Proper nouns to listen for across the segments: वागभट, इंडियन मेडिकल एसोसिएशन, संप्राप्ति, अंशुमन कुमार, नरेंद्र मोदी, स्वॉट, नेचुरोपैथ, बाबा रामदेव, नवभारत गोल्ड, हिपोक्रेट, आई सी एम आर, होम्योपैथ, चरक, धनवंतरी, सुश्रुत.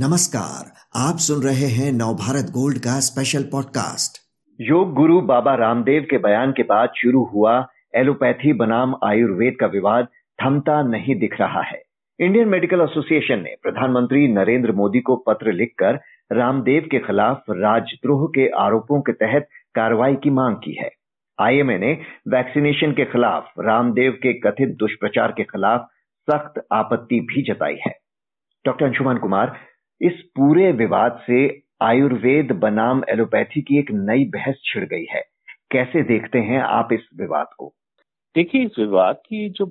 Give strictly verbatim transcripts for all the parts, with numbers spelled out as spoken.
नमस्कार, आप सुन रहे हैं नवभारत गोल्ड का स्पेशल पॉडकास्ट। योग गुरु बाबा रामदेव के बयान के बाद शुरू हुआ एलोपैथी बनाम आयुर्वेद का विवाद थमता नहीं दिख रहा है। इंडियन मेडिकल एसोसिएशन ने प्रधानमंत्री नरेंद्र मोदी को पत्र लिखकर रामदेव के खिलाफ राजद्रोह के आरोपों के तहत कार्रवाई की मांग की है। आई एम ए ने वैक्सीनेशन के खिलाफ रामदेव के कथित दुष्प्रचार के खिलाफ सख्त आपत्ति भी जताई है। डॉक्टर अंशुमन कुमार, इस पूरे विवाद से आयुर्वेद बनाम एलोपैथी की एक नई बहस छिड़ गई है, कैसे देखते हैं आप इस विवाद को? देखिए, इस विवाद की जो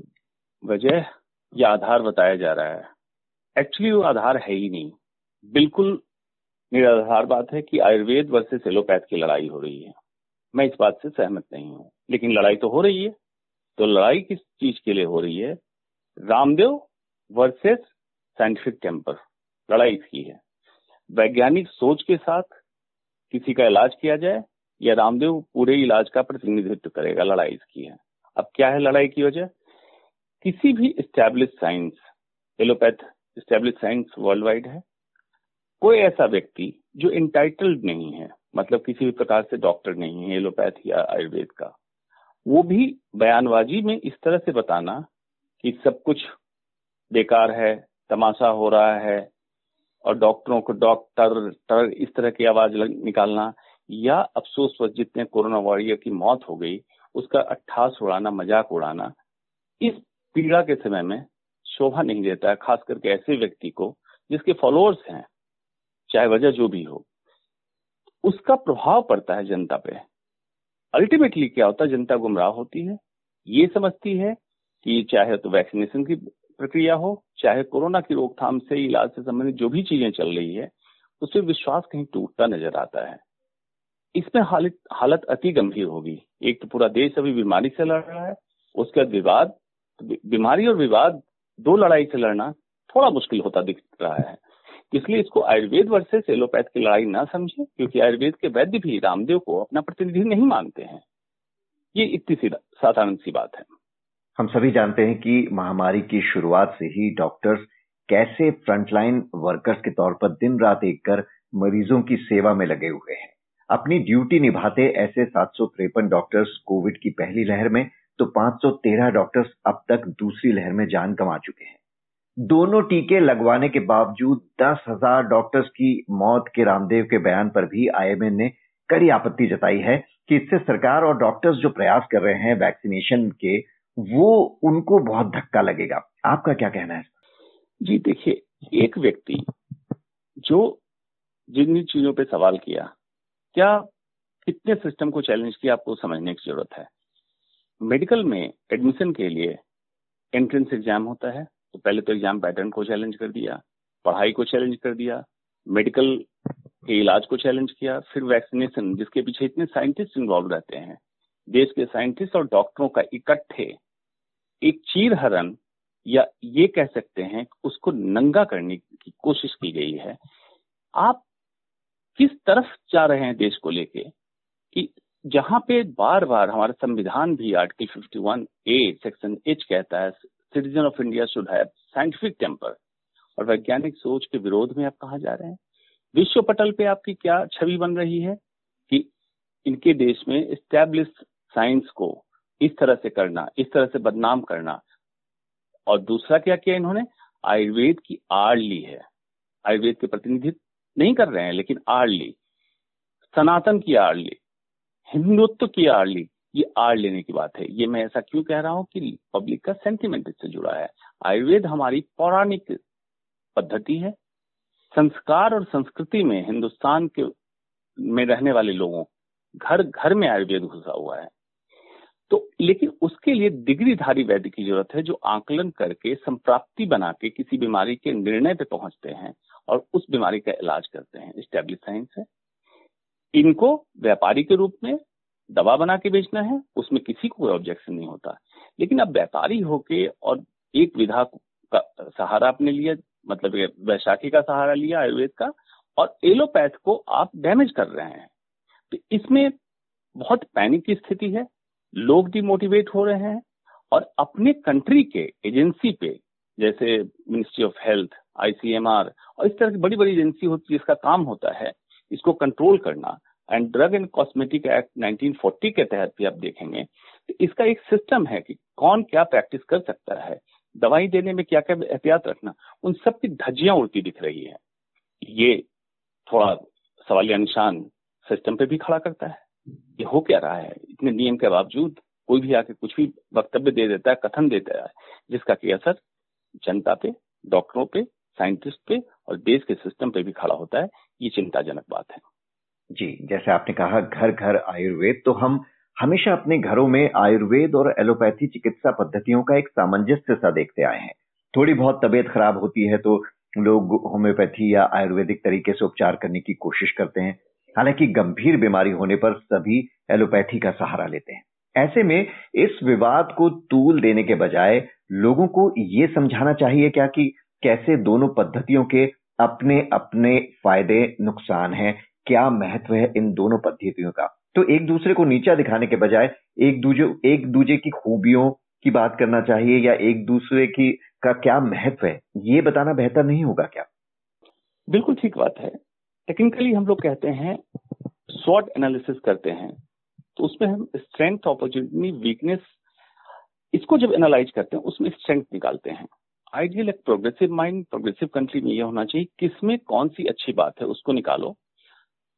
वजह या आधार बताया जा रहा है, एक्चुअली वो आधार है ही नहीं। बिल्कुल निराधार बात है कि आयुर्वेद वर्सेस एलोपैथ की लड़ाई हो रही है। मैं इस बात से सहमत नहीं हूँ, लेकिन लड़ाई तो हो रही है। तो लड़ाई किस चीज के लिए हो रही है? रामदेव वर्सेस साइंटिफिक टेम्पर, लड़ाई इसकी है। वैज्ञानिक सोच के साथ किसी का इलाज किया जाए या रामदेव पूरे इलाज का प्रतिनिधित्व करेगा, लड़ाई इसकी है। अब क्या है लड़ाई की वजह? किसी भी establish science, allopath establish science world wide है, कोई ऐसा व्यक्ति जो इंटाइटल्ड नहीं है, मतलब किसी भी प्रकार से डॉक्टर नहीं है एलोपैथ या आयुर्वेद का, वो भी बयानबाजी में इस तरह से बताना कि सब कुछ बेकार है, तमाशा हो रहा है, और डॉक्टरों को डॉक्टर टर इस तरह की आवाज निकालना, या अफसोसवश जितने कोरोना वॉरियर की मौत हो गई उसका अट्ठास उड़ाना, मजाक उड़ाना, इस पीड़ा के समय में शोभा नहीं देता है, खास करके ऐसे व्यक्ति को जिसके फॉलोअर्स हैं। चाहे वजह जो भी हो, उसका प्रभाव पड़ता है जनता पे। अल्टीमेटली क्या होता है, जनता गुमराह होती है, ये समझती है कि चाहे तो वैक्सीनेशन की प्रक्रिया हो, चाहे कोरोना की रोकथाम से इलाज से संबंधित जो भी चीजें चल रही है, उससे विश्वास कहीं टूटता नजर आता है। इसमें हालत हालत अति गंभीर होगी। एक तो पूरा देश अभी बीमारी से लड़ रहा है, उसके बाद विवाद, बीमारी और विवाद, दो लड़ाई से लड़ना थोड़ा मुश्किल होता दिख रहा है। इसलिए इसको आयुर्वेद वर्सेस एलोपैथ की लड़ाई ना समझे, क्योंकि आयुर्वेद के वैद्य भी रामदेव को अपना प्रतिनिधि नहीं मानते हैं। ये इतनी सी साधारण सी बात है। हम सभी जानते हैं कि महामारी की शुरुआत से ही डॉक्टर्स कैसे फ्रंटलाइन वर्कर्स के तौर पर दिन रात एक कर मरीजों की सेवा में लगे हुए हैं। अपनी ड्यूटी निभाते ऐसे सात सौ तिरपन डॉक्टर्स कोविड की पहली लहर में, तो पांच सौ तेरह डॉक्टर्स अब तक दूसरी लहर में जान कमा चुके हैं। दोनों टीके लगवाने के बावजूद दस हजार डॉक्टर्स की मौत के रामदेव के बयान पर भी आई एम ए ने कड़ी आपत्ति जताई है कि इससे सरकार और डॉक्टर्स जो प्रयास कर रहे हैं वैक्सीनेशन के, वो उनको बहुत धक्का लगेगा। आपका क्या कहना है? जी देखिए, एक व्यक्ति जो जिन चीजों पे सवाल किया, क्या कितने सिस्टम को चैलेंज किया, आपको समझने की जरूरत है। मेडिकल में एडमिशन के लिए एंट्रेंस एग्जाम होता है, तो पहले तो एग्जाम पैटर्न को चैलेंज कर दिया, पढ़ाई को चैलेंज कर दिया, मेडिकल के इलाज को चैलेंज किया, फिर वैक्सीनेशन, जिसके पीछे इतने साइंटिस्ट इन्वॉल्व रहते हैं। देश के साइंटिस्ट और डॉक्टरों का इकट्ठे एक चीरहरण, या ये कह सकते हैं उसको नंगा करने की कोशिश की गई है। आप किस तरफ जा रहे हैं देश को लेके, कि जहां पे बार बार हमारा संविधान भी आर्टिकल इक्यावन ए सेक्शन एच कहता है, citizen of India should have scientific temper, और वैज्ञानिक सोच के विरोध में आप कहां जा रहे हैं? विश्व पटल पे आपकी क्या छवि बन रही है कि इनके देश में एस्टैब्लिश साइंस को इस तरह से करना, इस तरह से बदनाम करना। और दूसरा क्या किया इन्होंने, आयुर्वेद की आड़ ली है। आयुर्वेद के प्रतिनिधित्व नहीं कर रहे हैं, लेकिन आड़ ली, सनातन की आड़ ली, हिंदुत्व की आड़ ली, ये आड़ लेने की बात है। ये मैं ऐसा क्यों कह रहा हूँ कि पब्लिक का सेंटिमेंट इससे जुड़ा है। आयुर्वेद हमारी पौराणिक पद्धति है, संस्कार और संस्कृति में हिंदुस्तान के में रहने वाले लोगों घर घर में आयुर्वेद घुसा हुआ है। तो लेकिन उसके लिए डिग्रीधारी वैद्य की जरूरत है, जो आकलन करके संप्राप्ति बना के किसी बीमारी के निर्णय पे पहुंचते हैं और उस बीमारी का इलाज करते हैं। एस्टैब्लिश साइंस है, इनको व्यापारी के रूप में दवा बना के बेचना है, उसमें किसी को कोई ऑब्जेक्शन नहीं होता। लेकिन अब व्यापारी होके और एक विधा का सहारा आपने लिया, मतलब वैशाखी का सहारा लिया आयुर्वेद का, और एलोपैथ को आप डैमेज कर रहे हैं। तो इसमें बहुत पैनिक की स्थिति है, लोग डिमोटिवेट हो रहे हैं, और अपने कंट्री के एजेंसी पे जैसे ministry of health, आई सी एम आर और इस तरह की बड़ी बड़ी एजेंसी होती है जिसका काम होता है इसको कंट्रोल करना। And drug and cosmetic act nineteen forty के तहत भी आप देखेंगे तो इसका एक सिस्टम है कि कौन क्या प्रैक्टिस कर सकता है, दवाई देने में क्या क्या एहतियात रखना, उन सब की धज्जियां उड़ती दिख रही है। ये थोड़ा सवालिया निशान सिस्टम पे भी खड़ा करता है, ये हो क्या रहा है? इतने नियम के बावजूद कोई भी आके कुछ भी वक्तव्य दे देता है, कथन देता है, जिसका कि असर जनता पे, डॉक्टरों पे, साइंटिस्ट पे और देश के सिस्टम पे भी खड़ा होता है। ये चिंताजनक बात है जी। जैसे आपने कहा घर घर आयुर्वेद, तो हम हमेशा अपने घरों में आयुर्वेद और एलोपैथी चिकित्सा पद्धतियों का एक सामंजस्य सा देखते आए हैं। थोड़ी बहुत तबीयत खराब होती है तो लोग होम्योपैथी या आयुर्वेदिक तरीके से उपचार करने की कोशिश करते हैं, हालांकि गंभीर बीमारी होने पर सभी एलोपैथी का सहारा लेते हैं। ऐसे में इस विवाद को तूल देने के बजाय लोगों को ये समझाना चाहिए क्या कि कैसे दोनों पद्धतियों के अपने अपने फायदे नुकसान हैं, क्या महत्व है इन दोनों पद्धतियों का। तो एक दूसरे को नीचा दिखाने के बजाय एक दूजे एक दूजे की खूबियों की बात करना चाहिए या एक दूसरे की का क्या महत्व है ये बताना बेहतर नहीं होगा क्या? बिल्कुल ठीक बात है। टेक्निकली हम लोग कहते हैं स्वॉट एनालिसिस करते हैं, तो उसमें हम स्ट्रेंथ, अपॉर्चुनिटी, वीकनेस, इसको जब एनालाइज करते हैं उसमें स्ट्रेंथ निकालते हैं। आइडियल एक प्रोग्रेसिव माइंड, प्रोग्रेसिव कंट्री में यह होना चाहिए किसमें कौन सी अच्छी बात है उसको निकालो।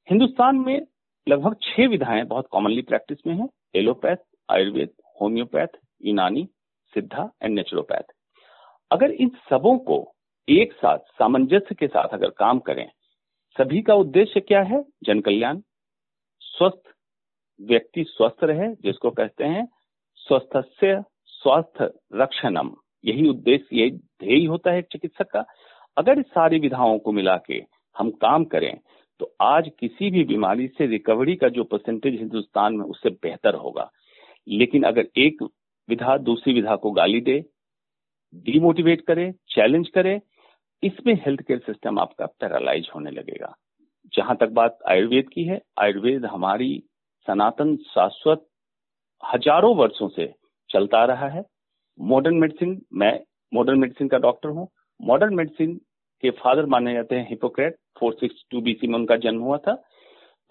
हिंदुस्तान में लगभग छह विधाएं बहुत कॉमनली प्रैक्टिस में हैं, एलोपैथ, आयुर्वेद, होम्योपैथ, यूनानी, सिद्धा एंड नेचुरोपैथ। अगर इन सबों को एक साथ सामंजस्य के साथ अगर काम करें, सभी का उद्देश्य क्या है? जन कल्याण, स्वस्थ व्यक्ति स्वस्थ रहे, जिसको कहते हैं स्वस्थस्य स्वास्थ्य रक्षणम, यही उद्देश्य, यही ध्येय होता है एक चिकित्सक का। अगर इस सारी विधाओं को मिला के हम काम करें तो आज किसी भी बीमारी से रिकवरी का जो परसेंटेज हिंदुस्तान में, उससे बेहतर होगा। लेकिन अगर एक विधा दूसरी विधा को गाली दे, डिमोटिवेट करे, चैलेंज करे, इसमें हेल्थ केयर सिस्टम आपका पैरालाइज होने लगेगा। जहां तक बात आयुर्वेद की है, आयुर्वेद हमारी सनातन शाश्वत हजारों वर्षों से चलता आ रहा है। मॉडर्न मेडिसिन, मैं मॉडर्न मेडिसिन का डॉक्टर हूँ, मॉडर्न मेडिसिन के फादर माने जाते हैं हिपोक्रेट, four sixty two BC सी में उनका जन्म हुआ था।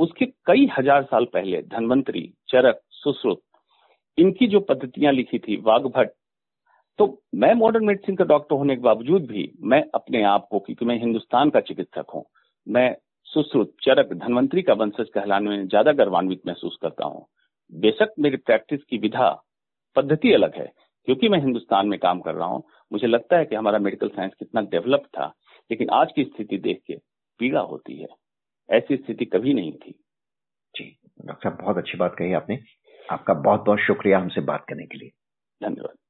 उसके कई हजार साल पहले धनवंतरी, चरक, सुश्रुत, इनकी जो पद्धतियां लिखी थी, वागभट, तो मैं मॉडर्न मेडिसिन का डॉक्टर होने के बावजूद भी मैं अपने आप को, क्योंकि मैं हिंदुस्तान का चिकित्सक हूं, मैं सुश्रुत, चरक, धनवंतरी का वंशज कहलाने में ज्यादा गर्वान्वित महसूस करता हूं। बेशक मेरी प्रैक्टिस की विधा, पद्धति अलग है, क्योंकि मैं हिंदुस्तान में काम कर रहा हूं। मुझे लगता है कि हमारा मेडिकल साइंस कितना डेवलप था, लेकिन आज की स्थिति देख के पीड़ा होती है, ऐसी स्थिति कभी नहीं थी। जी डॉक्टर साहब, बहुत अच्छी बात कही आपने। आपका बहुत बहुत शुक्रिया हमसे बात करने के लिए, धन्यवाद।